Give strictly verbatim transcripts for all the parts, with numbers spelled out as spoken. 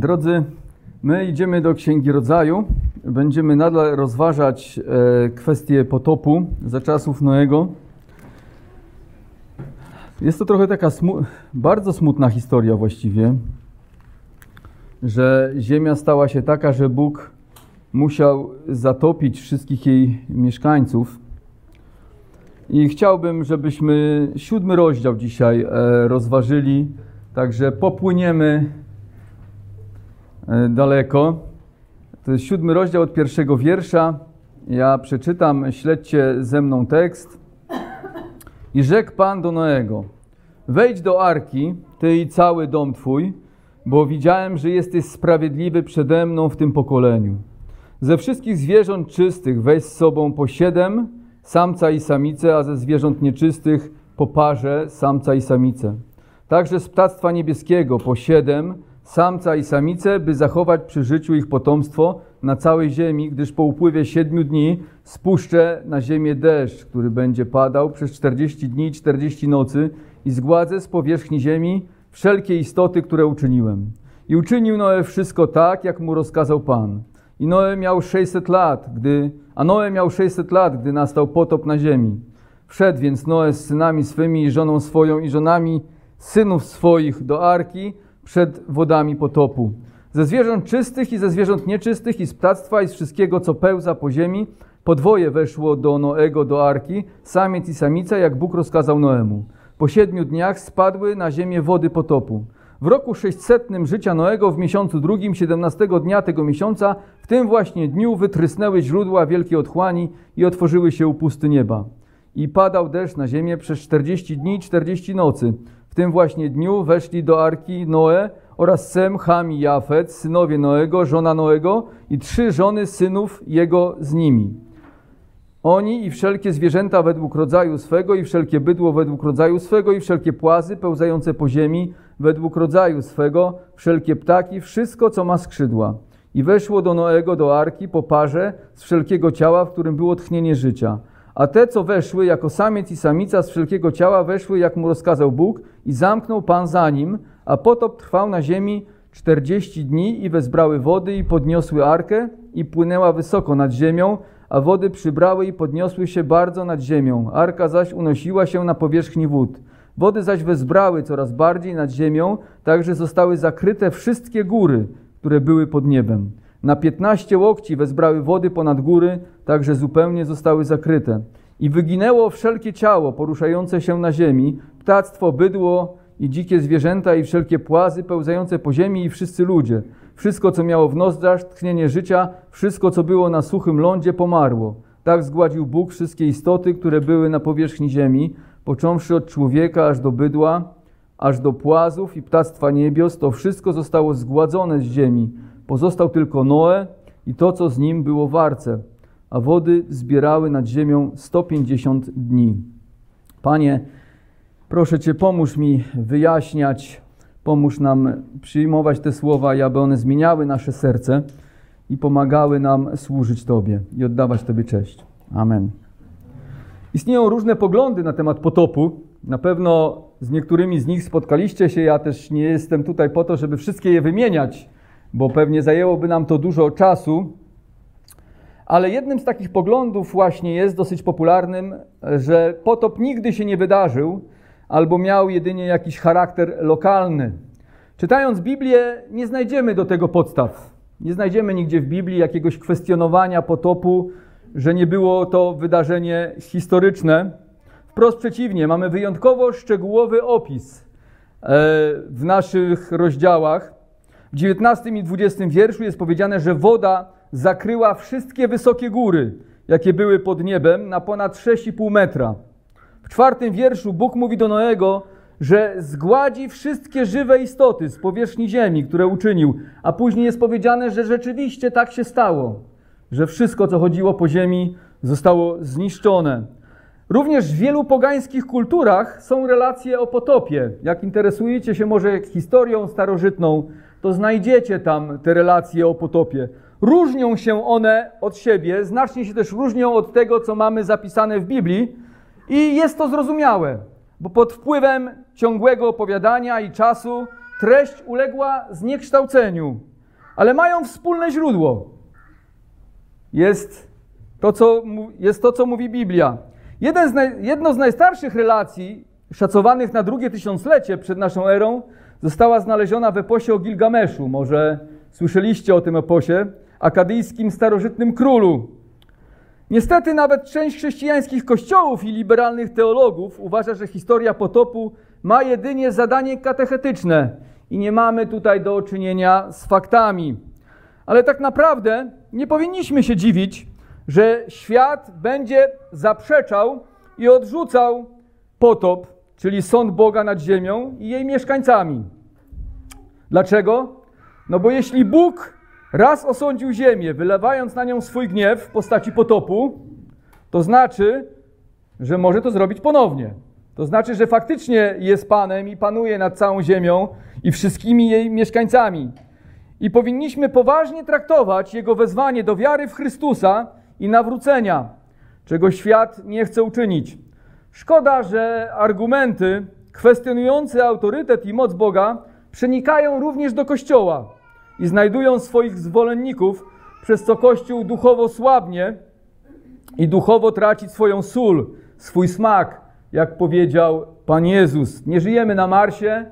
Drodzy, my idziemy do Księgi Rodzaju. Będziemy nadal rozważać kwestię potopu za czasów Noego. Jest to trochę taka smu- bardzo smutna historia właściwie, że ziemia stała się taka, że Bóg musiał zatopić wszystkich jej mieszkańców. I chciałbym, żebyśmy siódmy rozdział dzisiaj rozważyli, także popłyniemy daleko. To jest siódmy rozdział od pierwszego wiersza. Ja przeczytam, śledźcie ze mną tekst. I rzekł Pan do Noego: wejdź do arki, ty i cały dom twój, bo widziałem, że jesteś sprawiedliwy przede mną w tym pokoleniu. Ze wszystkich zwierząt czystych weź z sobą po siedem, samca i samicę, a ze zwierząt nieczystych po parze, samca i samicę. Także z ptactwa niebieskiego po siedem, samca i samicę, by zachować przy życiu ich potomstwo na całej ziemi, gdyż po upływie siedmiu dni spuszczę na ziemię deszcz, który będzie padał przez czterdzieści dni i czterdzieści nocy i zgładzę z powierzchni ziemi wszelkie istoty, które uczyniłem. I uczynił Noe wszystko tak, jak mu rozkazał Pan. I Noe miał sześćset lat, gdy, a Noe miał sześćset lat, gdy nastał potop na ziemi. Wszedł więc Noe z synami swymi i żoną swoją i żonami synów swoich do arki przed wodami potopu. Ze zwierząt czystych i ze zwierząt nieczystych i z ptactwa i z wszystkiego, co pełza po ziemi, podwoje weszło do Noego do arki, samiec i samica, jak Bóg rozkazał Noemu. Po siedmiu dniach spadły na ziemię wody potopu. W roku sześćsetnym życia Noego, w miesiącu drugim, siedemnastego dnia tego miesiąca, w tym właśnie dniu wytrysnęły źródła wielkiej otchłani i otworzyły się upusty nieba. I padał deszcz na ziemię przez czterdzieści dni i czterdzieści nocy. W tym właśnie dniu weszli do arki Noe oraz Sem, Cham i Jafet, synowie Noego, żona Noego i trzy żony synów jego z nimi. Oni i wszelkie zwierzęta według rodzaju swego, i wszelkie bydło według rodzaju swego, i wszelkie płazy pełzające po ziemi według rodzaju swego, wszelkie ptaki, wszystko, co ma skrzydła. I weszło do Noego do arki po parze z wszelkiego ciała, w którym było tchnienie życia. A te, co weszły jako samiec i samica z wszelkiego ciała, weszły, jak mu rozkazał Bóg, i zamknął Pan za nim, a potop trwał na ziemi czterdzieści dni i wezbrały wody i podniosły arkę i płynęła wysoko nad ziemią, a wody przybrały i podniosły się bardzo nad ziemią. Arka zaś unosiła się na powierzchni wód. Wody zaś wezbrały coraz bardziej nad ziemią, tak że zostały zakryte wszystkie góry, które były pod niebem. Na piętnaście łokci wezbrały wody ponad góry, tak że zupełnie zostały zakryte. I wyginęło wszelkie ciało poruszające się na ziemi, ptactwo, bydło i dzikie zwierzęta i wszelkie płazy pełzające po ziemi i wszyscy ludzie. Wszystko, co miało w nozdrzach tchnienie życia, wszystko, co było na suchym lądzie, pomarło. Tak zgładził Bóg wszystkie istoty, które były na powierzchni ziemi, począwszy od człowieka aż do bydła, aż do płazów i ptactwa niebios, to wszystko zostało zgładzone z ziemi. Pozostał tylko Noe i to, co z nim było w arce, a wody zbierały nad ziemią sto pięćdziesiąt dni. Panie, proszę Cię, pomóż mi wyjaśniać, pomóż nam przyjmować te słowa i aby one zmieniały nasze serce i pomagały nam służyć Tobie i oddawać Tobie cześć. Amen. Istnieją różne poglądy na temat potopu. Na pewno z niektórymi z nich spotkaliście się. Ja też nie jestem tutaj po to, żeby wszystkie je wymieniać, bo pewnie zajęłoby nam to dużo czasu. Ale jednym z takich poglądów właśnie jest dosyć popularnym, że potop nigdy się nie wydarzył albo miał jedynie jakiś charakter lokalny. Czytając Biblię, nie znajdziemy do tego podstaw. Nie znajdziemy nigdzie w Biblii jakiegoś kwestionowania potopu, że nie było to wydarzenie historyczne. Wprost przeciwnie, mamy wyjątkowo szczegółowy opis w naszych rozdziałach. W dziewiętnastym i dwudziestym wierszu jest powiedziane, że woda zakryła wszystkie wysokie góry, jakie były pod niebem, na ponad sześć i pół metra. W czwartym wierszu Bóg mówi do Noego, że zgładzi wszystkie żywe istoty z powierzchni ziemi, które uczynił, a później jest powiedziane, że rzeczywiście tak się stało, że wszystko, co chodziło po ziemi, zostało zniszczone. Również w wielu pogańskich kulturach są relacje o potopie. Jak interesujecie się może historią starożytną, to znajdziecie tam te relacje o potopie. Różnią się one od siebie, znacznie się też różnią od tego, co mamy zapisane w Biblii i jest to zrozumiałe, bo pod wpływem ciągłego opowiadania i czasu treść uległa zniekształceniu, ale mają wspólne źródło. Jest to, co, jest to, co mówi Biblia. Jeden z naj, jedno z najstarszych relacji, szacowanych na drugie tysiąclecie przed naszą erą, została znaleziona w eposie o Gilgameszu. Może słyszeliście o tym eposie, akadyjskim starożytnym królu. Niestety nawet część chrześcijańskich kościołów i liberalnych teologów uważa, że historia potopu ma jedynie zadanie katechetyczne i nie mamy tutaj do czynienia z faktami. Ale tak naprawdę nie powinniśmy się dziwić, że świat będzie zaprzeczał i odrzucał potop, czyli sąd Boga nad ziemią i jej mieszkańcami. Dlaczego? No bo jeśli Bóg raz osądził ziemię, wylewając na nią swój gniew w postaci potopu, to znaczy, że może to zrobić ponownie. To znaczy, że faktycznie jest Panem i panuje nad całą ziemią i wszystkimi jej mieszkańcami. I powinniśmy poważnie traktować Jego wezwanie do wiary w Chrystusa i nawrócenia, czego świat nie chce uczynić. Szkoda, że argumenty kwestionujące autorytet i moc Boga przenikają również do Kościoła i znajdują swoich zwolenników, przez co Kościół duchowo słabnie i duchowo traci swoją sól, swój smak, jak powiedział Pan Jezus. Nie żyjemy na Marsie,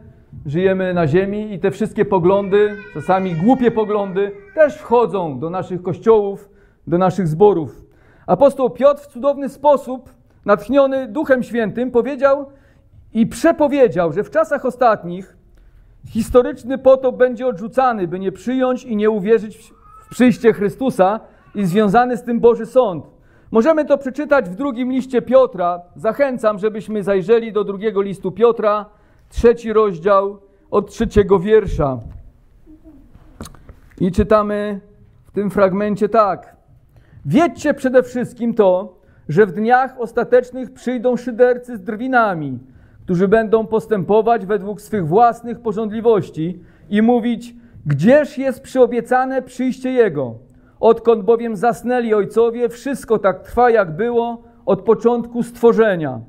żyjemy na ziemi i te wszystkie poglądy, czasami głupie poglądy, też wchodzą do naszych kościołów, do naszych zborów. Apostoł Piotr w cudowny sposób, natchniony Duchem Świętym, powiedział i przepowiedział, że w czasach ostatnich historyczny potop będzie odrzucany, by nie przyjąć i nie uwierzyć w przyjście Chrystusa i związany z tym Boży Sąd. Możemy to przeczytać w drugim liście Piotra. Zachęcam, żebyśmy zajrzeli do drugiego listu Piotra, trzeci rozdział od trzeciego wiersza. I czytamy w tym fragmencie tak. Wiedzcie przede wszystkim to, że w dniach ostatecznych przyjdą szydercy z drwinami, którzy będą postępować według swych własnych porządliwości i mówić, gdzież jest przyobiecane przyjście Jego. Odkąd bowiem zasnęli ojcowie, wszystko tak trwa, jak było od początku stworzenia.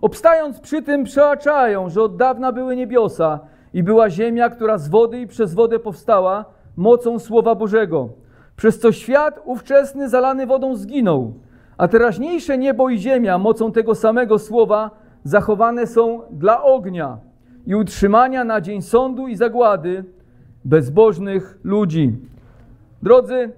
Obstając przy tym przeaczają, że od dawna były niebiosa i była ziemia, która z wody i przez wodę powstała mocą Słowa Bożego, przez co świat ówczesny zalany wodą zginął, a teraźniejsze niebo i ziemia mocą tego samego Słowa zachowane są dla ognia i utrzymania na dzień sądu i zagłady bezbożnych ludzi. Drodzy,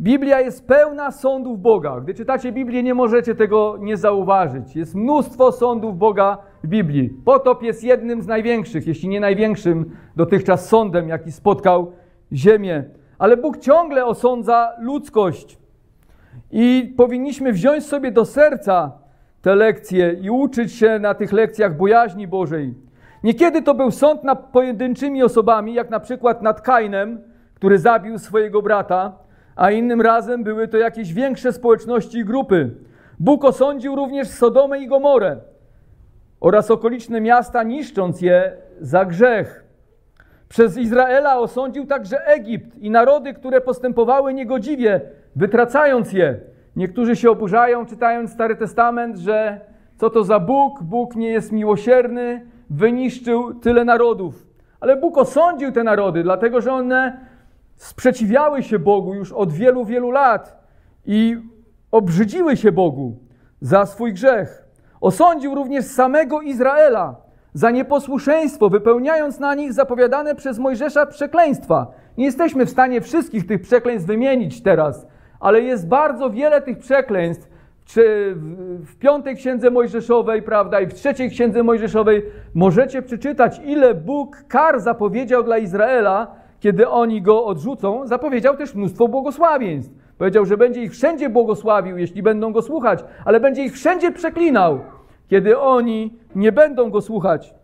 Biblia jest pełna sądów Boga. Gdy czytacie Biblię, nie możecie tego nie zauważyć. Jest mnóstwo sądów Boga w Biblii. Potop jest jednym z największych, jeśli nie największym dotychczas sądem, jaki spotkał ziemię. Ale Bóg ciągle osądza ludzkość i powinniśmy wziąć sobie do serca te lekcje i uczyć się na tych lekcjach bojaźni Bożej. Niekiedy to był sąd nad pojedynczymi osobami, jak na przykład nad Kainem, który zabił swojego brata, a innym razem były to jakieś większe społeczności i grupy. Bóg osądził również Sodomę i Gomorę oraz okoliczne miasta, niszcząc je za grzech. Przez Izraela osądził także Egipt i narody, które postępowały niegodziwie, wytracając je. Niektórzy się oburzają, czytając Stary Testament, że co to za Bóg, Bóg nie jest miłosierny, wyniszczył tyle narodów. Ale Bóg osądził te narody, dlatego że one sprzeciwiały się Bogu już od wielu, wielu lat i obrzydziły się Bogu za swój grzech. Osądził również samego Izraela za nieposłuszeństwo, wypełniając na nich zapowiadane przez Mojżesza przekleństwa. Nie jesteśmy w stanie wszystkich tych przekleństw wymienić teraz, ale jest bardzo wiele tych przekleństw, czy w piątej księdze Mojżeszowej, prawda, i w trzeciej księdze Mojżeszowej możecie przeczytać, ile Bóg kar zapowiedział dla Izraela, kiedy oni go odrzucą. Zapowiedział też mnóstwo błogosławieństw. Powiedział, że będzie ich wszędzie błogosławił, jeśli będą go słuchać, ale będzie ich wszędzie przeklinał, kiedy oni nie będą go słuchać.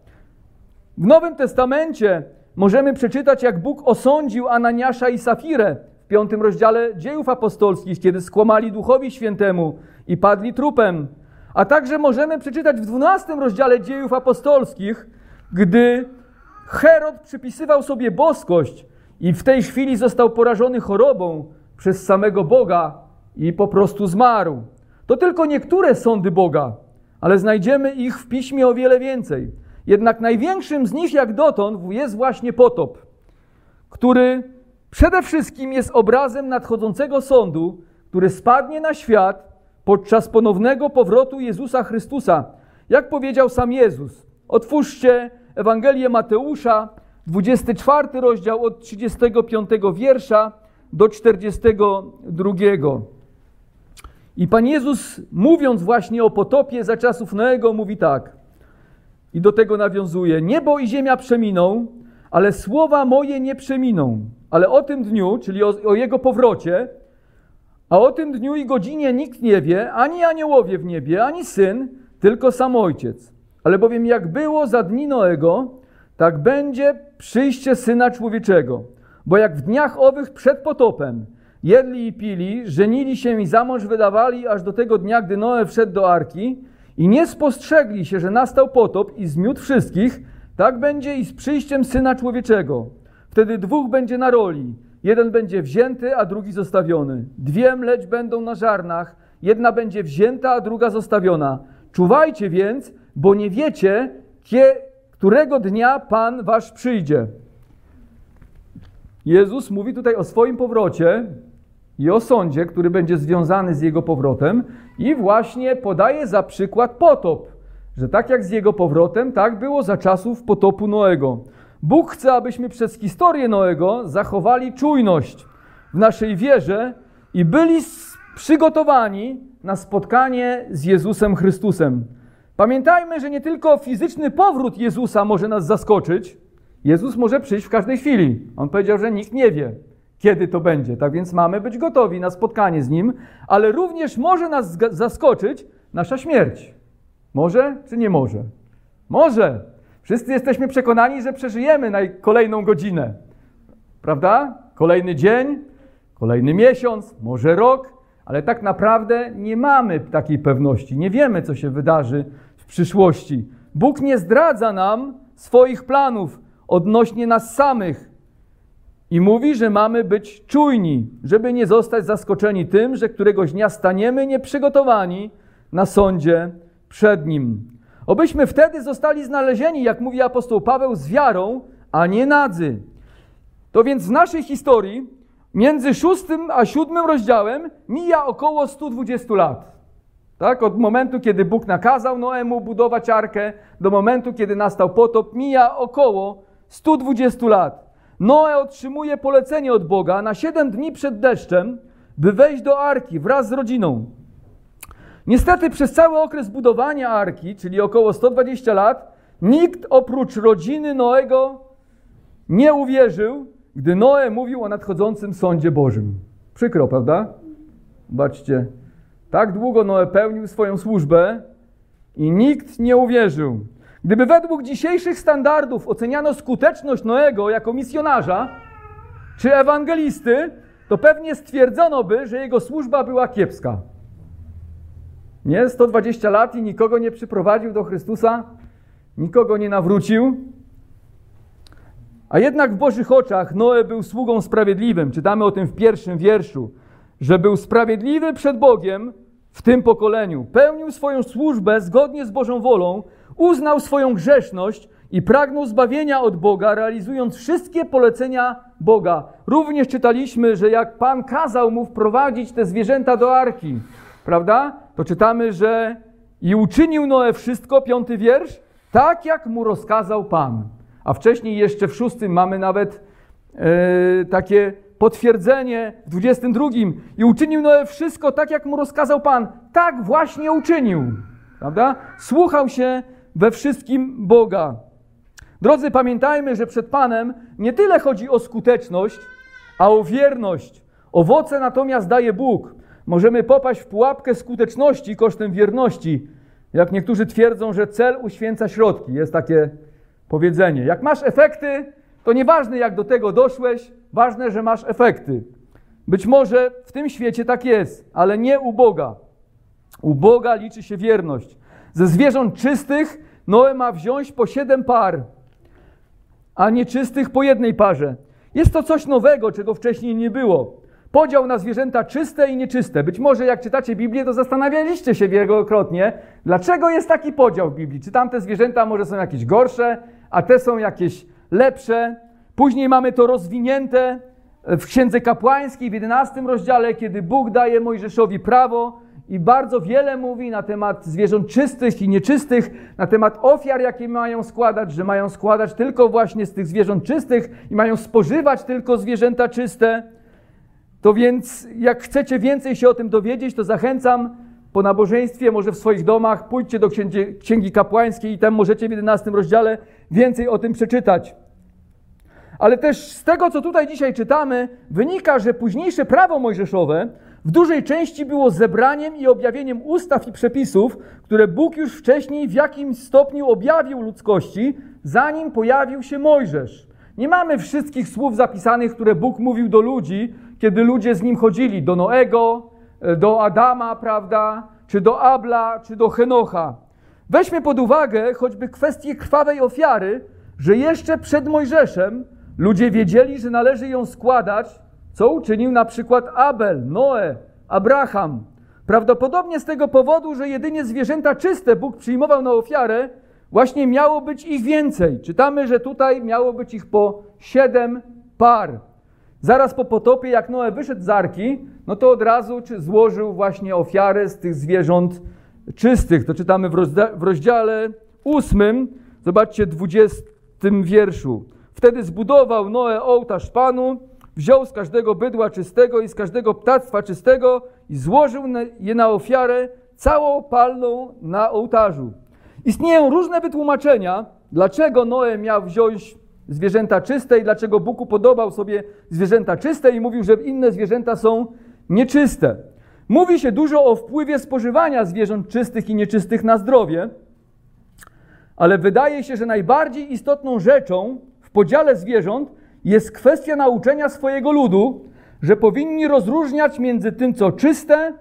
W Nowym Testamencie możemy przeczytać, jak Bóg osądził Ananiasza i Safirę, w piątym rozdziale Dziejów Apostolskich, kiedy skłamali Duchowi Świętemu i padli trupem. A także możemy przeczytać w dwunastym rozdziale Dziejów Apostolskich, gdy Herod przypisywał sobie boskość i w tej chwili został porażony chorobą przez samego Boga i po prostu zmarł. To tylko niektóre sądy Boga, ale znajdziemy ich w Piśmie o wiele więcej. Jednak największym z nich jak dotąd jest właśnie potop, który przede wszystkim jest obrazem nadchodzącego sądu, który spadnie na świat podczas ponownego powrotu Jezusa Chrystusa. Jak powiedział sam Jezus, otwórzcie Ewangelię Mateusza, dwudziesty czwarty rozdział od trzydziestego piątego wiersza do czterdziestego drugiego. I Pan Jezus, mówiąc właśnie o potopie za czasów Noego, mówi tak, i do tego nawiązuje, niebo i ziemia przeminą, ale słowa moje nie przeminą, ale o tym dniu, czyli o, o Jego powrocie, a o tym dniu i godzinie nikt nie wie, ani aniołowie w niebie, ani Syn, tylko sam Ojciec. Ale bowiem jak było za dni Noego, tak będzie przyjście Syna Człowieczego. Bo jak w dniach owych przed potopem jedli i pili, żenili się i za mąż wydawali, aż do tego dnia, gdy Noe wszedł do Arki i nie spostrzegli się, że nastał potop i zmiótł wszystkich, tak będzie i z przyjściem Syna Człowieczego. Wtedy dwóch będzie na roli, jeden będzie wzięty, a drugi zostawiony. Dwie mleć będą na żarnach, jedna będzie wzięta, a druga zostawiona. Czuwajcie więc, bo nie wiecie, którego dnia Pan wasz przyjdzie. Jezus mówi tutaj o swoim powrocie i o sądzie, który będzie związany z Jego powrotem i właśnie podaje za przykład potop, że tak jak z Jego powrotem, tak było za czasów potopu Noego. Bóg chce, abyśmy przez historię Noego zachowali czujność w naszej wierze i byli przygotowani na spotkanie z Jezusem Chrystusem. Pamiętajmy, że nie tylko fizyczny powrót Jezusa może nas zaskoczyć. Jezus może przyjść w każdej chwili. On powiedział, że nikt nie wie, kiedy to będzie. Tak więc mamy być gotowi na spotkanie z Nim, ale również może nas zaskoczyć nasza śmierć. Może czy nie może? Może. Wszyscy jesteśmy przekonani, że przeżyjemy kolejną godzinę. Prawda? Kolejny dzień, kolejny miesiąc, może rok. Ale tak naprawdę nie mamy takiej pewności. Nie wiemy, co się wydarzy w przyszłości. Bóg nie zdradza nam swoich planów odnośnie nas samych i mówi, że mamy być czujni, żeby nie zostać zaskoczeni tym, że któregoś dnia staniemy nieprzygotowani na sądzie przed Nim. Obyśmy wtedy zostali znalezieni, jak mówi apostoł Paweł, z wiarą, a nie nadzy. To więc w naszej historii między szóstym a siódmym rozdziałem mija około stu dwudziestu lat. Tak? Od momentu, kiedy Bóg nakazał Noemu budować arkę, do momentu, kiedy nastał potop, mija około stu dwudziestu lat. Noe otrzymuje polecenie od Boga na siedem dni przed deszczem, by wejść do arki wraz z rodziną. Niestety przez cały okres budowania arki, czyli około stu dwudziestu lat, nikt oprócz rodziny Noego nie uwierzył, gdy Noe mówił o nadchodzącym sądzie Bożym. Przykro, prawda? Zobaczcie, tak długo Noe pełnił swoją służbę i nikt nie uwierzył. Gdyby według dzisiejszych standardów oceniano skuteczność Noego jako misjonarza czy ewangelisty, to pewnie stwierdzono by, że jego służba była kiepska. Nie? sto dwadzieścia lat i nikogo nie przyprowadził do Chrystusa, nikogo nie nawrócił. A jednak w Bożych oczach Noe był sługą sprawiedliwym. Czytamy o tym w pierwszym wierszu, że był sprawiedliwy przed Bogiem w tym pokoleniu. Pełnił swoją służbę zgodnie z Bożą wolą, uznał swoją grzeszność i pragnął zbawienia od Boga, realizując wszystkie polecenia Boga. Również czytaliśmy, że jak Pan kazał mu wprowadzić te zwierzęta do arki, prawda? To czytamy, że i uczynił Noe wszystko, piąty wiersz, tak jak mu rozkazał Pan. A wcześniej jeszcze w szóstym mamy nawet yy, takie potwierdzenie w dwudziestym drugim. I uczynił Noe wszystko tak, jak mu rozkazał Pan. Tak właśnie uczynił. Prawda? Słuchał się we wszystkim Boga. Drodzy, pamiętajmy, że przed Panem nie tyle chodzi o skuteczność, a o wierność. Owoce natomiast daje Bóg. Możemy popaść w pułapkę skuteczności kosztem wierności. Jak niektórzy twierdzą, że cel uświęca środki. Jest takie powiedzenie. Jak masz efekty, to nieważne jak do tego doszłeś, ważne, że masz efekty. Być może w tym świecie tak jest, ale nie u Boga. U Boga liczy się wierność. Ze zwierząt czystych Noe ma wziąć po siedem par, a nieczystych po jednej parze. Jest to coś nowego, czego wcześniej nie było. Podział na zwierzęta czyste i nieczyste. Być może jak czytacie Biblię, to zastanawialiście się wielokrotnie, dlaczego jest taki podział w Biblii. Czy tamte zwierzęta może są jakieś gorsze, a te są jakieś lepsze. Później mamy to rozwinięte w Księdze Kapłańskiej w jedenastym rozdziale, kiedy Bóg daje Mojżeszowi prawo i bardzo wiele mówi na temat zwierząt czystych i nieczystych, na temat ofiar, jakie mają składać, że mają składać tylko właśnie z tych zwierząt czystych i mają spożywać tylko zwierzęta czyste. To więc, jak chcecie więcej się o tym dowiedzieć, to zachęcam po nabożeństwie, może w swoich domach, pójdźcie do Księgi, Księgi Kapłańskiej i tam możecie w jedenastym rozdziale więcej o tym przeczytać. Ale też z tego, co tutaj dzisiaj czytamy, wynika, że późniejsze prawo mojżeszowe w dużej części było zebraniem i objawieniem ustaw i przepisów, które Bóg już wcześniej w jakimś stopniu objawił ludzkości, zanim pojawił się Mojżesz. Nie mamy wszystkich słów zapisanych, które Bóg mówił do ludzi, kiedy ludzie z Nim chodzili, do Noego, do Adama, prawda, czy do Abla, czy do Henocha. Weźmy pod uwagę choćby kwestię krwawej ofiary, że jeszcze przed Mojżeszem ludzie wiedzieli, że należy ją składać, co uczynił na przykład Abel, Noe, Abraham. Prawdopodobnie z tego powodu, że jedynie zwierzęta czyste Bóg przyjmował na ofiarę, właśnie miało być ich więcej. Czytamy, że tutaj miało być ich po siedem par. Zaraz po potopie, jak Noe wyszedł z Arki, no to od razu złożył właśnie ofiarę z tych zwierząt czystych. To czytamy w, rozda- w rozdziale ósmym, zobaczcie, dwudziestym wierszu. Wtedy zbudował Noe ołtarz Panu, wziął z każdego bydła czystego i z każdego ptactwa czystego i złożył je na ofiarę całą palną na ołtarzu. Istnieją różne wytłumaczenia, dlaczego Noe miał wziąć zwierzęta czyste i dlaczego Bóg upodobał sobie zwierzęta czyste i mówił, że inne zwierzęta są nieczyste. Mówi się dużo o wpływie spożywania zwierząt czystych i nieczystych na zdrowie, ale wydaje się, że najbardziej istotną rzeczą w podziale zwierząt jest kwestia nauczenia swojego ludu, że powinni rozróżniać między tym, co czyste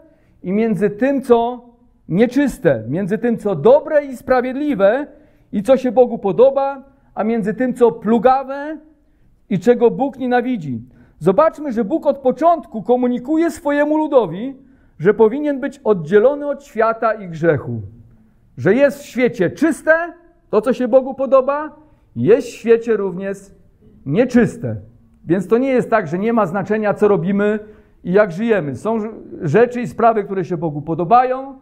i między tym, co nieczyste, między tym, co dobre i sprawiedliwe i co się Bogu podoba, a między tym, co plugawe i czego Bóg nienawidzi. Zobaczmy, że Bóg od początku komunikuje swojemu ludowi, że powinien być oddzielony od świata i grzechu. Że jest w świecie czyste, to co się Bogu podoba, jest w świecie również nieczyste. Więc to nie jest tak, że nie ma znaczenia, co robimy i jak żyjemy. Są rzeczy i sprawy, które się Bogu podobają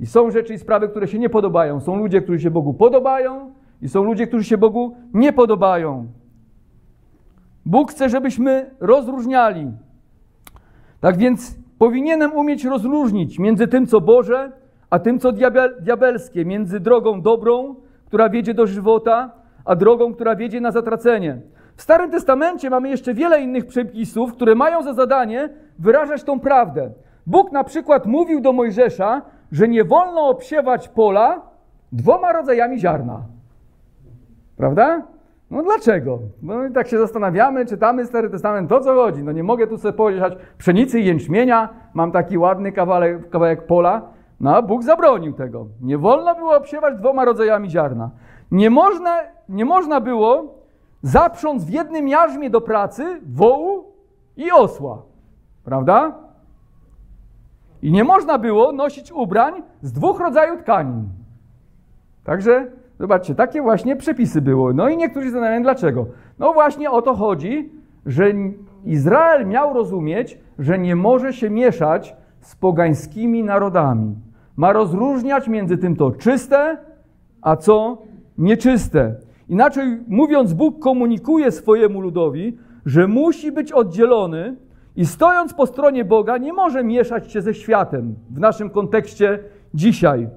i są rzeczy i sprawy, które się nie podobają. Są ludzie, którzy się Bogu podobają i są ludzie, którzy się Bogu nie podobają. Bóg chce, żebyśmy rozróżniali. Tak więc powinienem umieć rozróżnić między tym, co Boże, a tym, co diabelskie, między drogą dobrą, która wiedzie do żywota, a drogą, która wiedzie na zatracenie. W Starym Testamencie mamy jeszcze wiele innych przepisów, które mają za zadanie wyrażać tą prawdę. Bóg na przykład mówił do Mojżesza, że nie wolno obsiewać pola dwoma rodzajami ziarna. Prawda? No dlaczego? No i tak się zastanawiamy, czytamy Stary Testament, to co chodzi? No nie mogę tu sobie posiać pszenicy i jęczmienia, mam taki ładny kawałek, kawałek pola. No a Bóg zabronił tego. Nie wolno było obsiewać dwoma rodzajami ziarna. Nie można, nie można było zaprząc w jednym jarzmie do pracy wołu i osła. Prawda? I nie można było nosić ubrań z dwóch rodzajów tkanin. Także zobaczcie, takie właśnie przepisy były. No i niektórzy zastanawiają, dlaczego. No właśnie o to chodzi, że Izrael miał rozumieć, że nie może się mieszać z pogańskimi narodami. Ma rozróżniać między tym, co czyste, a co nieczyste. Inaczej mówiąc, Bóg komunikuje swojemu ludowi, że musi być oddzielony i stojąc po stronie Boga nie może mieszać się ze światem w naszym kontekście dzisiaj.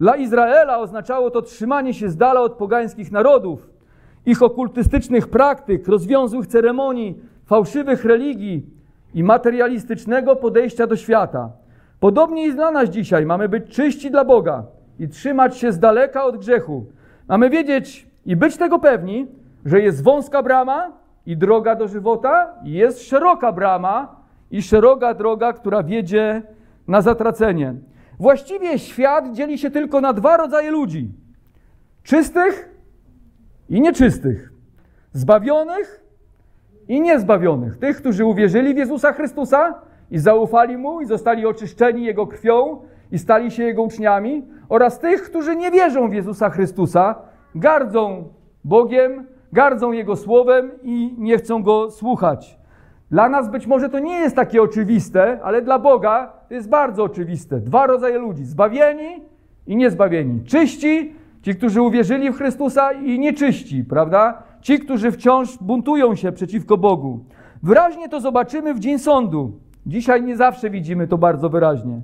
Dla Izraela oznaczało to trzymanie się z dala od pogańskich narodów, ich okultystycznych praktyk, rozwiązłych ceremonii, fałszywych religii i materialistycznego podejścia do świata. Podobnie i dla nas dzisiaj mamy być czyści dla Boga i trzymać się z daleka od grzechu. Mamy wiedzieć i być tego pewni, że jest wąska brama i droga do żywota, i jest szeroka brama i szeroka droga, która wiedzie na zatracenie. Właściwie świat dzieli się tylko na dwa rodzaje ludzi. Czystych i nieczystych. Zbawionych i niezbawionych. Tych, którzy uwierzyli w Jezusa Chrystusa i zaufali Mu i zostali oczyszczeni Jego krwią i stali się Jego uczniami, oraz tych, którzy nie wierzą w Jezusa Chrystusa, gardzą Bogiem, gardzą Jego Słowem i nie chcą Go słuchać. Dla nas być może to nie jest takie oczywiste, ale dla Boga to jest bardzo oczywiste. Dwa rodzaje ludzi, zbawieni i niezbawieni. Czyści, ci, którzy uwierzyli w Chrystusa, i nieczyści, prawda? Ci, którzy wciąż buntują się przeciwko Bogu. Wyraźnie to zobaczymy w dzień sądu. Dzisiaj nie zawsze widzimy to bardzo wyraźnie.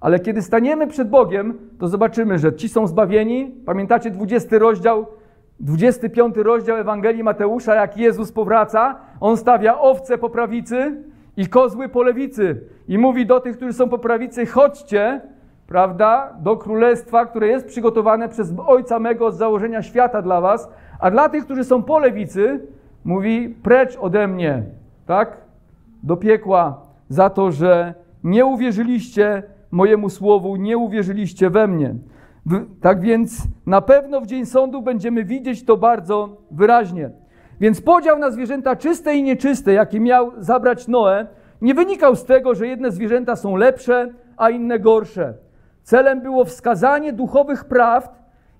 Ale kiedy staniemy przed Bogiem, to zobaczymy, że ci są zbawieni. Pamiętacie dwudziesty rozdział, dwudziesty piąty rozdział Ewangelii Mateusza, jak Jezus powraca. On stawia owce po prawicy i kozły po lewicy. I mówi do tych, którzy są po prawicy, chodźcie, prawda, do królestwa, które jest przygotowane przez Ojca mego z założenia świata dla was. A dla tych, którzy są po lewicy, mówi, precz ode mnie, tak, do piekła, za to, że nie uwierzyliście mojemu słowu, nie uwierzyliście we mnie. Tak więc na pewno w dzień sądu będziemy widzieć to bardzo wyraźnie. Więc podział na zwierzęta czyste i nieczyste, jaki miał zabrać Noe, nie wynikał z tego, że jedne zwierzęta są lepsze, a inne gorsze. Celem było wskazanie duchowych prawd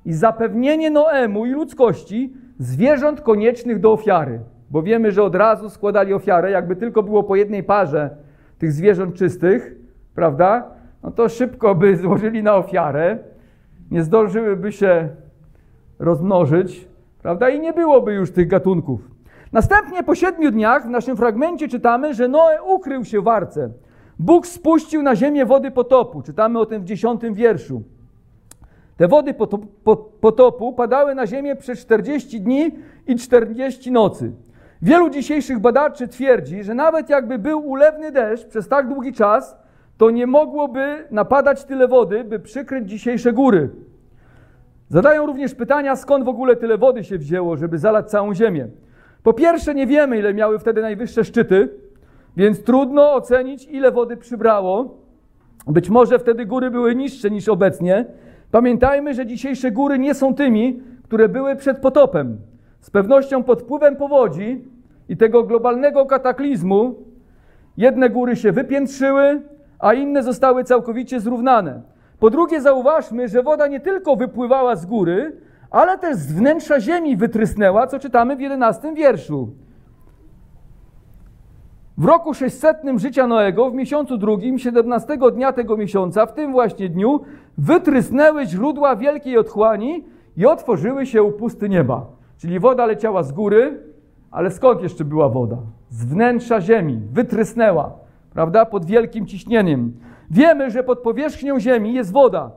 i zapewnienie Noemu i ludzkości zwierząt koniecznych do ofiary. Bo wiemy, że od razu składali ofiarę, jakby tylko było po jednej parze tych zwierząt czystych, prawda? No to szybko by złożyli na ofiarę, nie zdążyłyby się rozmnożyć, prawda? I nie byłoby już tych gatunków. Następnie po siedmiu dniach w naszym fragmencie czytamy, że Noe ukrył się w arce. Bóg spuścił na ziemię wody potopu. Czytamy o tym w dziesiątym wierszu. Te wody potopu padały na ziemię przez czterdzieści dni i czterdzieści nocy. Wielu dzisiejszych badaczy twierdzi, że nawet jakby był ulewny deszcz przez tak długi czas, to nie mogłoby napadać tyle wody, by przykryć dzisiejsze góry. Zadają również pytania, skąd w ogóle tyle wody się wzięło, żeby zalać całą ziemię. Po pierwsze, nie wiemy, ile miały wtedy najwyższe szczyty, więc trudno ocenić, ile wody przybrało. Być może wtedy góry były niższe niż obecnie. Pamiętajmy, że dzisiejsze góry nie są tymi, które były przed potopem. Z pewnością pod wpływem powodzi i tego globalnego kataklizmu jedne góry się wypiętrzyły, a inne zostały całkowicie zrównane. Po drugie, zauważmy, że woda nie tylko wypływała z góry, ale też z wnętrza ziemi wytrysnęła, co czytamy w jedenastym wierszu. W roku sześćsetnym życia Noego, w miesiącu drugim, siedemnastego dnia tego miesiąca, w tym właśnie dniu, wytrysnęły źródła wielkiej otchłani i otworzyły się upusty nieba. Czyli woda leciała z góry, ale skąd jeszcze była woda? Z wnętrza ziemi, wytrysnęła, prawda, pod wielkim ciśnieniem. Wiemy, że pod powierzchnią ziemi jest woda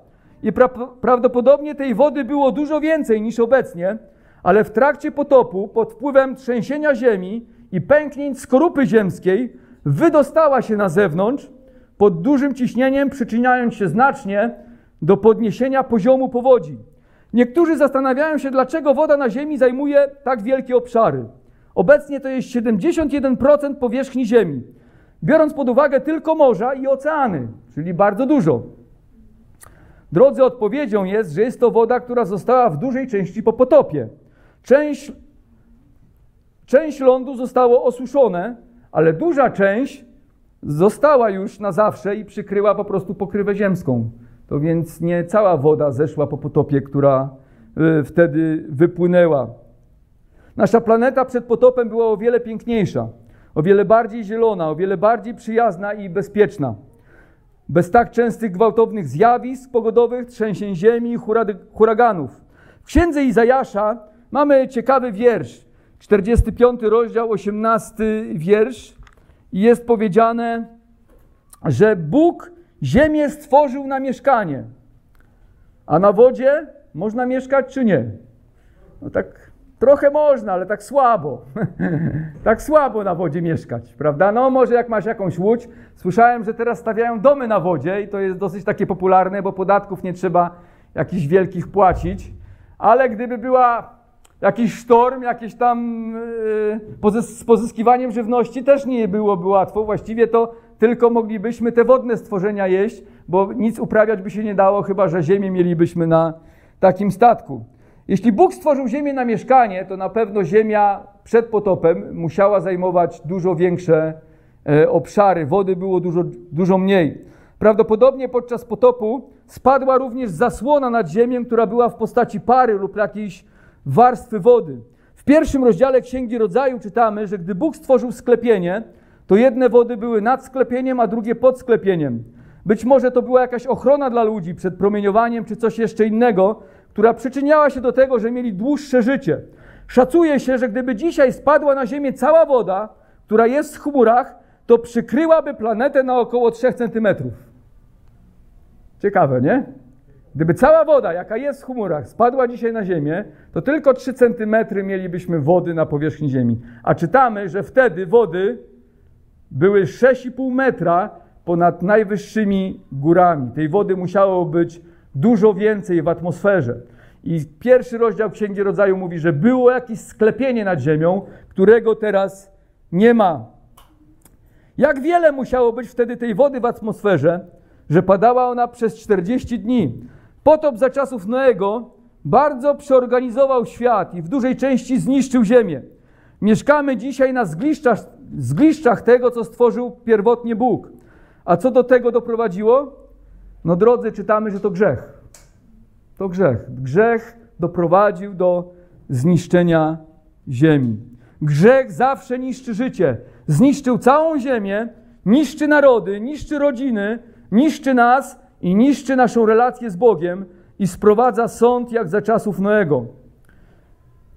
i pra- prawdopodobnie tej wody było dużo więcej niż obecnie, ale w trakcie potopu, pod wpływem trzęsienia ziemi i pęknięć skorupy ziemskiej, wydostała się na zewnątrz pod dużym ciśnieniem, przyczyniając się znacznie do podniesienia poziomu powodzi. Niektórzy zastanawiają się, dlaczego woda na ziemi zajmuje tak wielkie obszary. Obecnie to jest siedemdziesiąt jeden procent powierzchni ziemi, biorąc pod uwagę tylko morza i oceany, czyli bardzo dużo. Drodzy, odpowiedzią jest, że jest to woda, która została w dużej części po potopie. Część, część lądu zostało osuszone, ale duża część została już na zawsze i przykryła po prostu pokrywę ziemską. To więc nie cała woda zeszła po potopie, która y, wtedy wypłynęła. Nasza planeta przed potopem była o wiele piękniejsza, o wiele bardziej zielona, o wiele bardziej przyjazna i bezpieczna. Bez tak częstych gwałtownych zjawisk pogodowych, trzęsień ziemi i huraganów. W Księdze Izajasza mamy ciekawy wiersz, czterdziesty piąty rozdział, osiemnasty wiersz. I jest powiedziane, że Bóg ziemię stworzył na mieszkanie. A na wodzie można mieszkać czy nie? No tak trochę można, ale tak słabo. tak słabo na wodzie mieszkać, prawda? No może jak masz jakąś łódź. Słyszałem, że teraz stawiają domy na wodzie i to jest dosyć takie popularne, bo podatków nie trzeba jakichś wielkich płacić. Ale gdyby była jakiś sztorm, jakieś tam yy, z pozyskiwaniem żywności też nie byłoby łatwo. Właściwie to tylko moglibyśmy te wodne stworzenia jeść, bo nic uprawiać by się nie dało, chyba że ziemię mielibyśmy na takim statku. Jeśli Bóg stworzył ziemię na mieszkanie, to na pewno ziemia przed potopem musiała zajmować dużo większe obszary, wody było dużo, dużo mniej. Prawdopodobnie podczas potopu spadła również zasłona nad ziemię, która była w postaci pary lub jakiejś warstwy wody. W pierwszym rozdziale Księgi Rodzaju czytamy, że gdy Bóg stworzył sklepienie, to jedne wody były nad sklepieniem, a drugie pod sklepieniem. Być może to była jakaś ochrona dla ludzi przed promieniowaniem czy coś jeszcze innego, która przyczyniała się do tego, że mieli dłuższe życie. Szacuje się, że gdyby dzisiaj spadła na ziemię cała woda, która jest w chmurach, to przykryłaby planetę na około trzech centymetrów. Ciekawe, nie? Gdyby cała woda, jaka jest w chmurach, spadła dzisiaj na ziemię, to tylko trzy centymetry mielibyśmy wody na powierzchni ziemi. A czytamy, że wtedy wody były sześć i pół metra ponad najwyższymi górami. Tej wody musiało być dużo więcej w atmosferze. I pierwszy rozdział Księgi Rodzaju mówi, że było jakieś sklepienie nad ziemią, którego teraz nie ma. Jak wiele musiało być wtedy tej wody w atmosferze, że padała ona przez czterdzieści dni. Potop za czasów Noego bardzo przeorganizował świat i w dużej części zniszczył ziemię. Mieszkamy dzisiaj na zgliszczach, zgliszczach tego, co stworzył pierwotnie Bóg. A co do tego doprowadziło? No drodzy, czytamy, że to grzech. To grzech. Grzech doprowadził do zniszczenia ziemi. Grzech zawsze niszczy życie. Zniszczył całą ziemię, niszczy narody, niszczy rodziny, niszczy nas i niszczy naszą relację z Bogiem i sprowadza sąd jak za czasów Noego.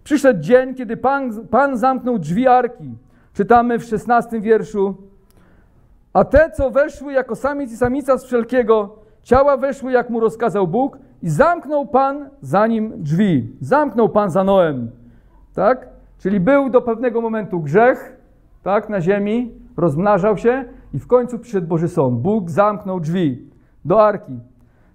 Przyszedł dzień, kiedy Pan, Pan zamknął drzwi Arki. Czytamy w szesnastym wierszu. A te, co weszły jako samiec i samica z wszelkiego ciała, weszły, jak mu rozkazał Bóg, i zamknął Pan za nim drzwi. Zamknął Pan za Noem. Tak? Czyli był do pewnego momentu grzech, tak, na ziemi, rozmnażał się i w końcu przyszedł Boży Sąd. Bóg zamknął drzwi do Arki.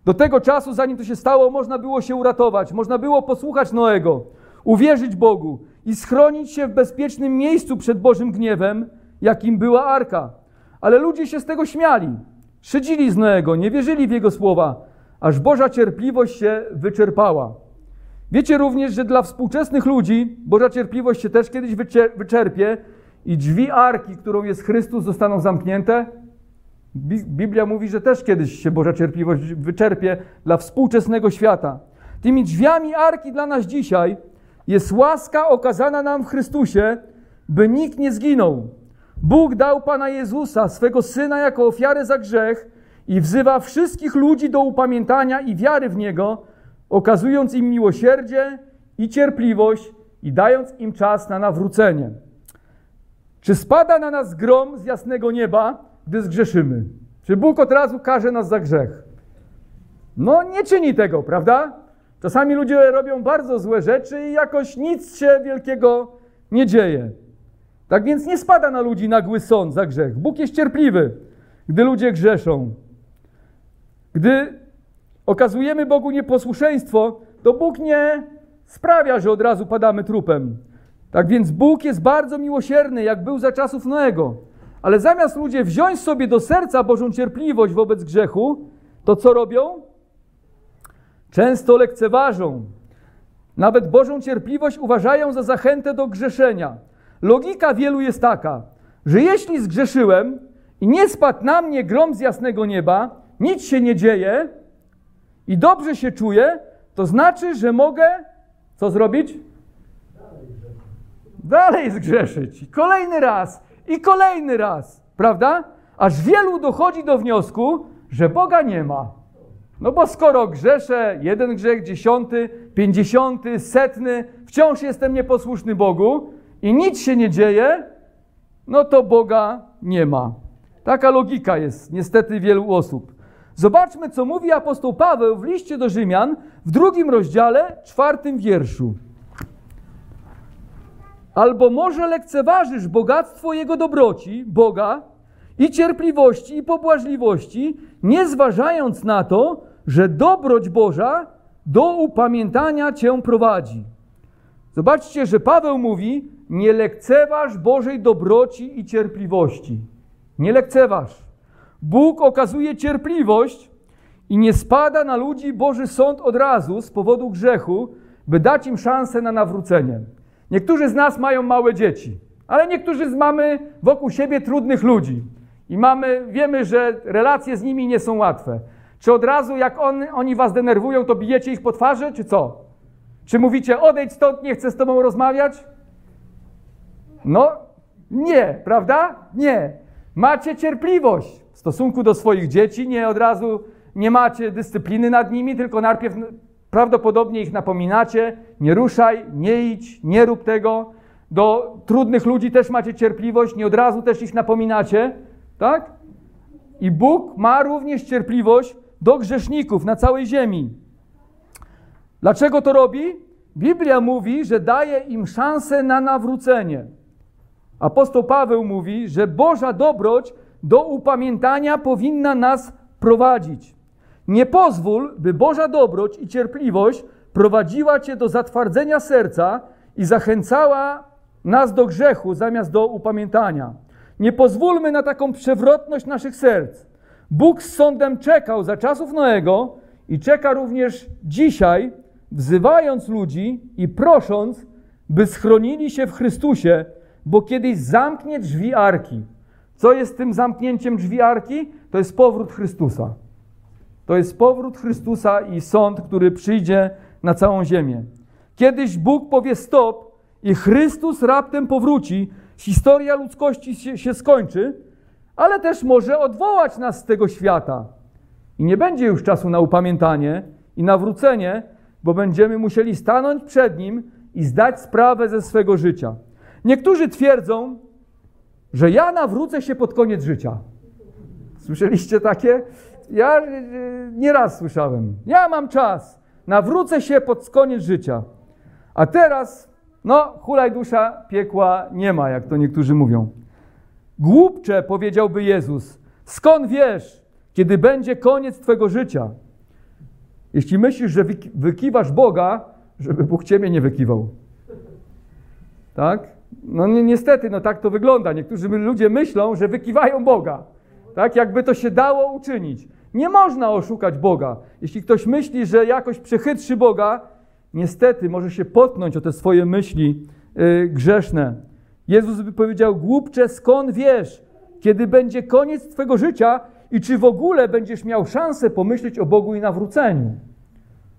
Do tego czasu, zanim to się stało, można było się uratować, można było posłuchać Noego, uwierzyć Bogu i schronić się w bezpiecznym miejscu przed Bożym gniewem, jakim była Arka. Ale ludzie się z tego śmiali, szydzili z Noego, nie wierzyli w jego słowa, aż Boża cierpliwość się wyczerpała. Wiecie również, że dla współczesnych ludzi Boża cierpliwość się też kiedyś wyczerpie i drzwi Arki, którą jest Chrystus, zostaną zamknięte. Biblia mówi, że też kiedyś się Boża cierpliwość wyczerpie dla współczesnego świata. Tymi drzwiami Arki dla nas dzisiaj jest łaska okazana nam w Chrystusie, by nikt nie zginął. Bóg dał Pana Jezusa, swego Syna, jako ofiarę za grzech i wzywa wszystkich ludzi do upamiętania i wiary w Niego, okazując im miłosierdzie i cierpliwość i dając im czas na nawrócenie. Czy spada na nas grom z jasnego nieba, gdy zgrzeszymy? Czy Bóg od razu karze nas za grzech? No nie czyni tego, prawda? Czasami ludzie robią bardzo złe rzeczy i jakoś nic się wielkiego nie dzieje. Tak więc nie spada na ludzi nagły sąd za grzech. Bóg jest cierpliwy, gdy ludzie grzeszą. Gdy okazujemy Bogu nieposłuszeństwo, to Bóg nie sprawia, że od razu padamy trupem. Tak więc Bóg jest bardzo miłosierny, jak był za czasów Noego. Ale zamiast ludzie wziąć sobie do serca Bożą cierpliwość wobec grzechu, to co robią? Często lekceważą. Nawet Bożą cierpliwość uważają za zachętę do grzeszenia. Logika wielu jest taka, że jeśli zgrzeszyłem i nie spadł na mnie grom z jasnego nieba, nic się nie dzieje i dobrze się czuję, to znaczy, że mogę co zrobić? Dalej zgrzeszyć. I kolejny raz, i kolejny raz, prawda? Aż wielu dochodzi do wniosku, że Boga nie ma. No bo skoro grzeszę, jeden grzech, dziesiąty, pięćdziesiąty, setny, wciąż jestem nieposłuszny Bogu i nic się nie dzieje, no to Boga nie ma. Taka logika jest niestety wielu osób. Zobaczmy, co mówi apostoł Paweł w liście do Rzymian w drugim rozdziale, czwartym wierszu. Albo może lekceważysz bogactwo Jego dobroci, Boga, i cierpliwości, i pobłażliwości, nie zważając na to, że dobroć Boża do upamiętania Cię prowadzi. Zobaczcie, że Paweł mówi, nie lekceważ Bożej dobroci i cierpliwości. Nie lekceważ. Bóg okazuje cierpliwość i nie spada na ludzi Boży sąd od razu z powodu grzechu, by dać im szansę na nawrócenie. Niektórzy z nas mają małe dzieci. Ale niektórzy mamy wokół siebie trudnych ludzi i mamy, wiemy, że relacje z nimi nie są łatwe. Czy od razu, jak on, oni was denerwują, to bijecie ich po twarzy, czy co? Czy mówicie, odejdź stąd, nie chcę z tobą rozmawiać? No, nie, prawda? Nie. Macie cierpliwość w stosunku do swoich dzieci, nie od razu nie macie dyscypliny nad nimi, tylko najpierw prawdopodobnie ich napominacie, nie ruszaj, nie idź, nie rób tego. Do trudnych ludzi też macie cierpliwość, nie od razu też ich napominacie, tak? I Bóg ma również cierpliwość do grzeszników na całej ziemi. Dlaczego to robi? Biblia mówi, że daje im szansę na nawrócenie. Apostoł Paweł mówi, że Boża dobroć do upamiętania powinna nas prowadzić. Nie pozwól, by Boża dobroć i cierpliwość prowadziła cię do zatwardzenia serca i zachęcała nas do grzechu zamiast do upamiętania. Nie pozwólmy na taką przewrotność naszych serc. Bóg z sądem czekał za czasów Noego i czeka również dzisiaj, wzywając ludzi i prosząc, by schronili się w Chrystusie, bo kiedyś zamknie drzwi Arki. Co jest tym zamknięciem drzwi Arki? To jest powrót Chrystusa. To jest powrót Chrystusa i sąd, który przyjdzie na całą ziemię. Kiedyś Bóg powie stop i Chrystus raptem powróci, historia ludzkości się, się skończy, ale też może odwołać nas z tego świata. I nie będzie już czasu na upamiętanie i nawrócenie, bo będziemy musieli stanąć przed Nim i zdać sprawę ze swego życia. Niektórzy twierdzą, że ja nawrócę się pod koniec życia. Słyszeliście takie? Ja nieraz słyszałem. Ja mam czas. Nawrócę się pod koniec życia. A teraz, no, hulaj dusza, piekła nie ma, jak to niektórzy mówią. Głupcze, powiedziałby Jezus, skąd wiesz, kiedy będzie koniec twego życia? Jeśli myślisz, że wykiwasz Boga, żeby Bóg ciebie nie wykiwał. Tak? No ni- niestety, no tak to wygląda. Niektórzy ludzie myślą, że wykiwają Boga. Tak? Jakby to się dało uczynić. Nie można oszukać Boga. Jeśli ktoś myśli, że jakoś przechytrzy Boga, niestety może się potknąć o te swoje myśli yy, grzeszne. Jezus by powiedział, głupcze, skąd wiesz, kiedy będzie koniec twego życia i czy w ogóle będziesz miał szansę pomyśleć o Bogu i nawróceniu?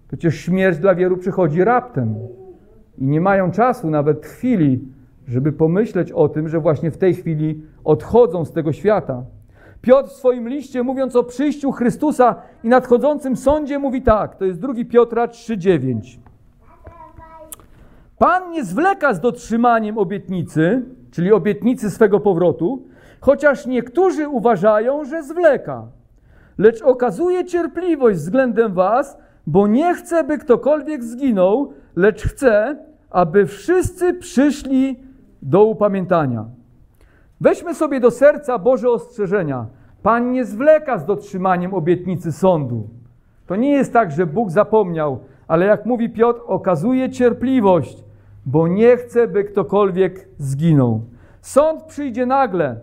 Przecież śmierć dla wielu przychodzi raptem i nie mają czasu, nawet chwili, żeby pomyśleć o tym, że właśnie w tej chwili odchodzą z tego świata. Piotr w swoim liście, mówiąc o przyjściu Chrystusa i nadchodzącym sądzie, mówi tak, to jest druga Piotra trzy dziewięć. Pan nie zwleka z dotrzymaniem obietnicy, czyli obietnicy swego powrotu, chociaż niektórzy uważają, że zwleka, lecz okazuje cierpliwość względem was, bo nie chce, by ktokolwiek zginął, lecz chce, aby wszyscy przyszli do upamiętania. Weźmy sobie do serca Boże ostrzeżenia. Pan nie zwleka z dotrzymaniem obietnicy sądu. To nie jest tak, że Bóg zapomniał, ale jak mówi Piotr, okazuje cierpliwość, bo nie chce, by ktokolwiek zginął. Sąd przyjdzie nagle,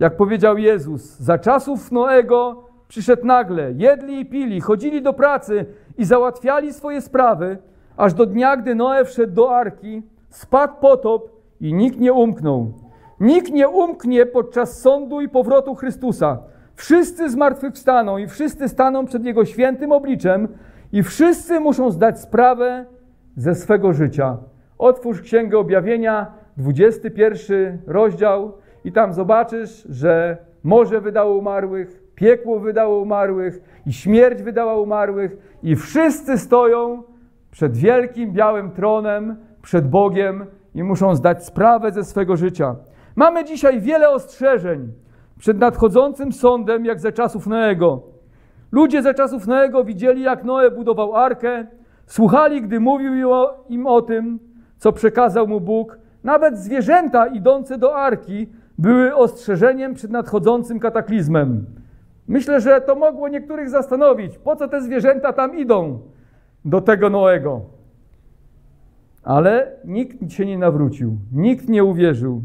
jak powiedział Jezus. Za czasów Noego przyszedł nagle. Jedli i pili, chodzili do pracy i załatwiali swoje sprawy, aż do dnia, gdy Noe wszedł do Arki, spadł potop i nikt nie umknął. Nikt nie umknie podczas sądu i powrotu Chrystusa. Wszyscy zmartwychwstaną i wszyscy staną przed Jego świętym obliczem i wszyscy muszą zdać sprawę ze swego życia. Otwórz Księgę Objawienia, dwudziesty pierwszy rozdział i tam zobaczysz, że morze wydało umarłych, piekło wydało umarłych i śmierć wydała umarłych i wszyscy stoją przed wielkim białym tronem, przed Bogiem i muszą zdać sprawę ze swego życia. Mamy dzisiaj wiele ostrzeżeń przed nadchodzącym sądem, jak za czasów Noego. Ludzie za czasów Noego widzieli, jak Noe budował arkę, słuchali, gdy mówił im o tym, co przekazał mu Bóg. Nawet zwierzęta idące do arki były ostrzeżeniem przed nadchodzącym kataklizmem. Myślę, że to mogło niektórych zastanowić, po co te zwierzęta tam idą do tego Noego. Ale nikt się nie nawrócił, nikt nie uwierzył.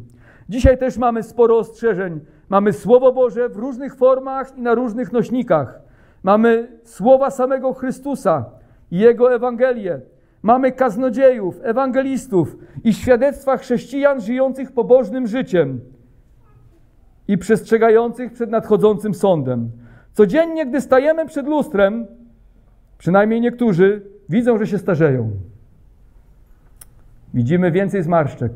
Dzisiaj też mamy sporo ostrzeżeń. Mamy Słowo Boże w różnych formach i na różnych nośnikach. Mamy słowa samego Chrystusa i Jego Ewangelię. Mamy kaznodziejów, ewangelistów i świadectwa chrześcijan żyjących pobożnym życiem i przestrzegających przed nadchodzącym sądem. Codziennie, gdy stajemy przed lustrem, przynajmniej niektórzy widzą, że się starzeją. Widzimy więcej zmarszczek.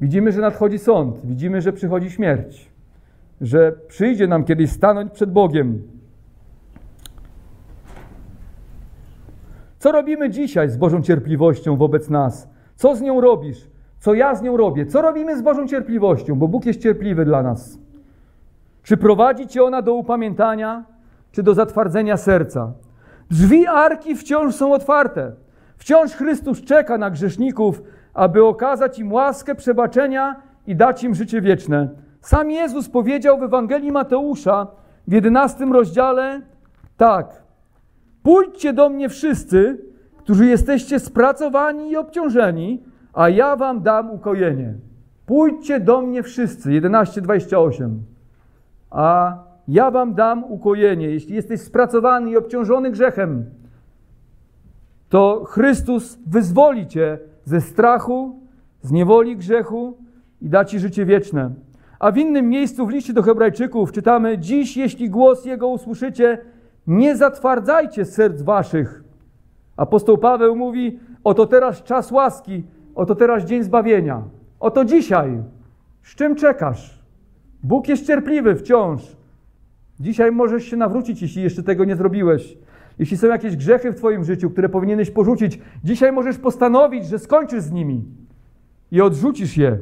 Widzimy, że nadchodzi sąd. Widzimy, że przychodzi śmierć. Że przyjdzie nam kiedyś stanąć przed Bogiem. Co robimy dzisiaj z Bożą cierpliwością wobec nas? Co z nią robisz? Co ja z nią robię? Co robimy z Bożą cierpliwością? Bo Bóg jest cierpliwy dla nas. Czy prowadzi cię ona do upamiętania, czy do zatwardzenia serca? Drzwi Arki wciąż są otwarte. Wciąż Chrystus czeka na grzeszników, aby okazać im łaskę przebaczenia i dać im życie wieczne. Sam Jezus powiedział w Ewangelii Mateusza w jedenastym rozdziale tak. Pójdźcie do mnie wszyscy, którzy jesteście spracowani i obciążeni, a ja wam dam ukojenie. Pójdźcie do mnie wszyscy, jedenaście dwadzieścia osiem. A ja wam dam ukojenie. Jeśli jesteś spracowany i obciążony grzechem, to Chrystus wyzwoli cię ze strachu, z niewoli grzechu i da ci życie wieczne. A w innym miejscu w liście do Hebrajczyków czytamy: dziś, jeśli głos Jego usłyszycie, nie zatwardzajcie serc waszych. Apostoł Paweł mówi: oto teraz czas łaski, oto teraz dzień zbawienia. Oto dzisiaj. Z czym czekasz? Bóg jest cierpliwy wciąż. Dzisiaj możesz się nawrócić, jeśli jeszcze tego nie zrobiłeś. Jeśli są jakieś grzechy w twoim życiu, które powinieneś porzucić, dzisiaj możesz postanowić, że skończysz z nimi i odrzucisz je.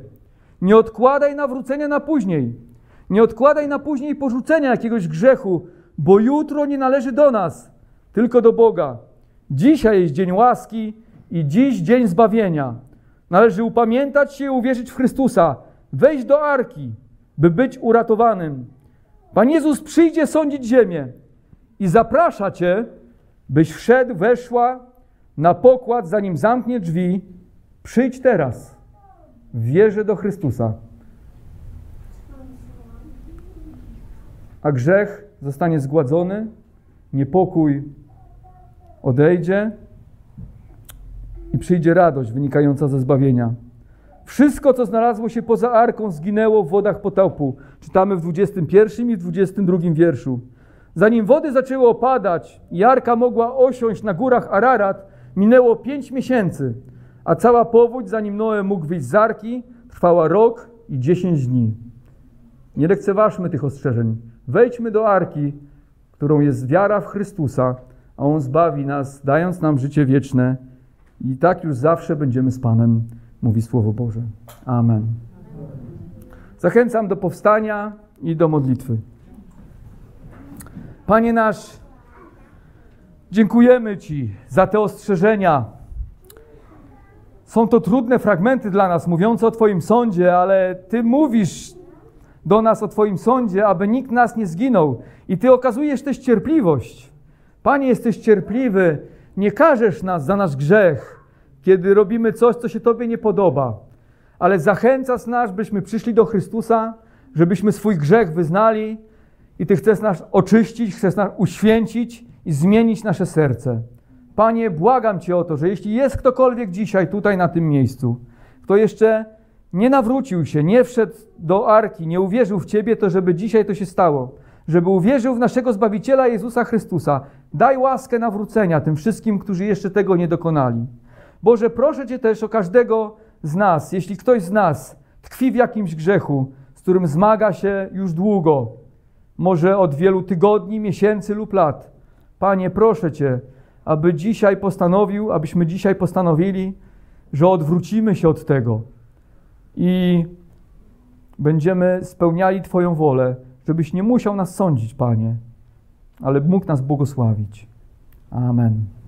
Nie odkładaj nawrócenia na później. Nie odkładaj na później porzucenia jakiegoś grzechu, bo jutro nie należy do nas, tylko do Boga. Dzisiaj jest dzień łaski i dziś dzień zbawienia. Należy upamiętać się i uwierzyć w Chrystusa, wejść do Arki, by być uratowanym. Pan Jezus przyjdzie sądzić ziemię i zaprasza cię, byś wszedł, weszła na pokład, zanim zamknie drzwi. Przyjdź teraz. Wierzę do Chrystusa. A grzech zostanie zgładzony, niepokój odejdzie i przyjdzie radość wynikająca ze zbawienia. Wszystko, co znalazło się poza Arką, zginęło w wodach potopu. Czytamy w dwudziestym pierwszym i dwudziestym drugim wierszu. Zanim wody zaczęły opadać i Arka mogła osiąść na górach Ararat, minęło pięć miesięcy, a cała powódź, zanim Noe mógł wyjść z Arki, trwała rok i dziesięć dni. Nie lekceważmy tych ostrzeżeń. Wejdźmy do Arki, którą jest wiara w Chrystusa, a On zbawi nas, dając nam życie wieczne i tak już zawsze będziemy z Panem, mówi Słowo Boże. Amen. Zachęcam do powstania i do modlitwy. Panie nasz, dziękujemy Ci za te ostrzeżenia. Są to trudne fragmenty dla nas, mówiące o Twoim sądzie, ale Ty mówisz do nas o Twoim sądzie, aby nikt nas nie zginął. I Ty okazujesz też cierpliwość. Panie, jesteś cierpliwy. Nie karzesz nas za nasz grzech, kiedy robimy coś, co się Tobie nie podoba. Ale zachęcasz nas, byśmy przyszli do Chrystusa, żebyśmy swój grzech wyznali i Ty chcesz nas oczyścić, chcesz nas uświęcić i zmienić nasze serce. Panie, błagam Cię o to, że jeśli jest ktokolwiek dzisiaj tutaj na tym miejscu, kto jeszcze nie nawrócił się, nie wszedł do Arki, nie uwierzył w Ciebie, to żeby dzisiaj to się stało. Żeby uwierzył w naszego Zbawiciela Jezusa Chrystusa. Daj łaskę nawrócenia tym wszystkim, którzy jeszcze tego nie dokonali. Boże, proszę Cię też o każdego z nas. Jeśli ktoś z nas tkwi w jakimś grzechu, z którym zmaga się już długo, może od wielu tygodni, miesięcy lub lat. Panie, proszę Cię, aby dzisiaj postanowił, abyśmy dzisiaj postanowili, że odwrócimy się od tego i będziemy spełniali Twoją wolę, żebyś nie musiał nas sądzić, Panie, ale mógł nas błogosławić. Amen.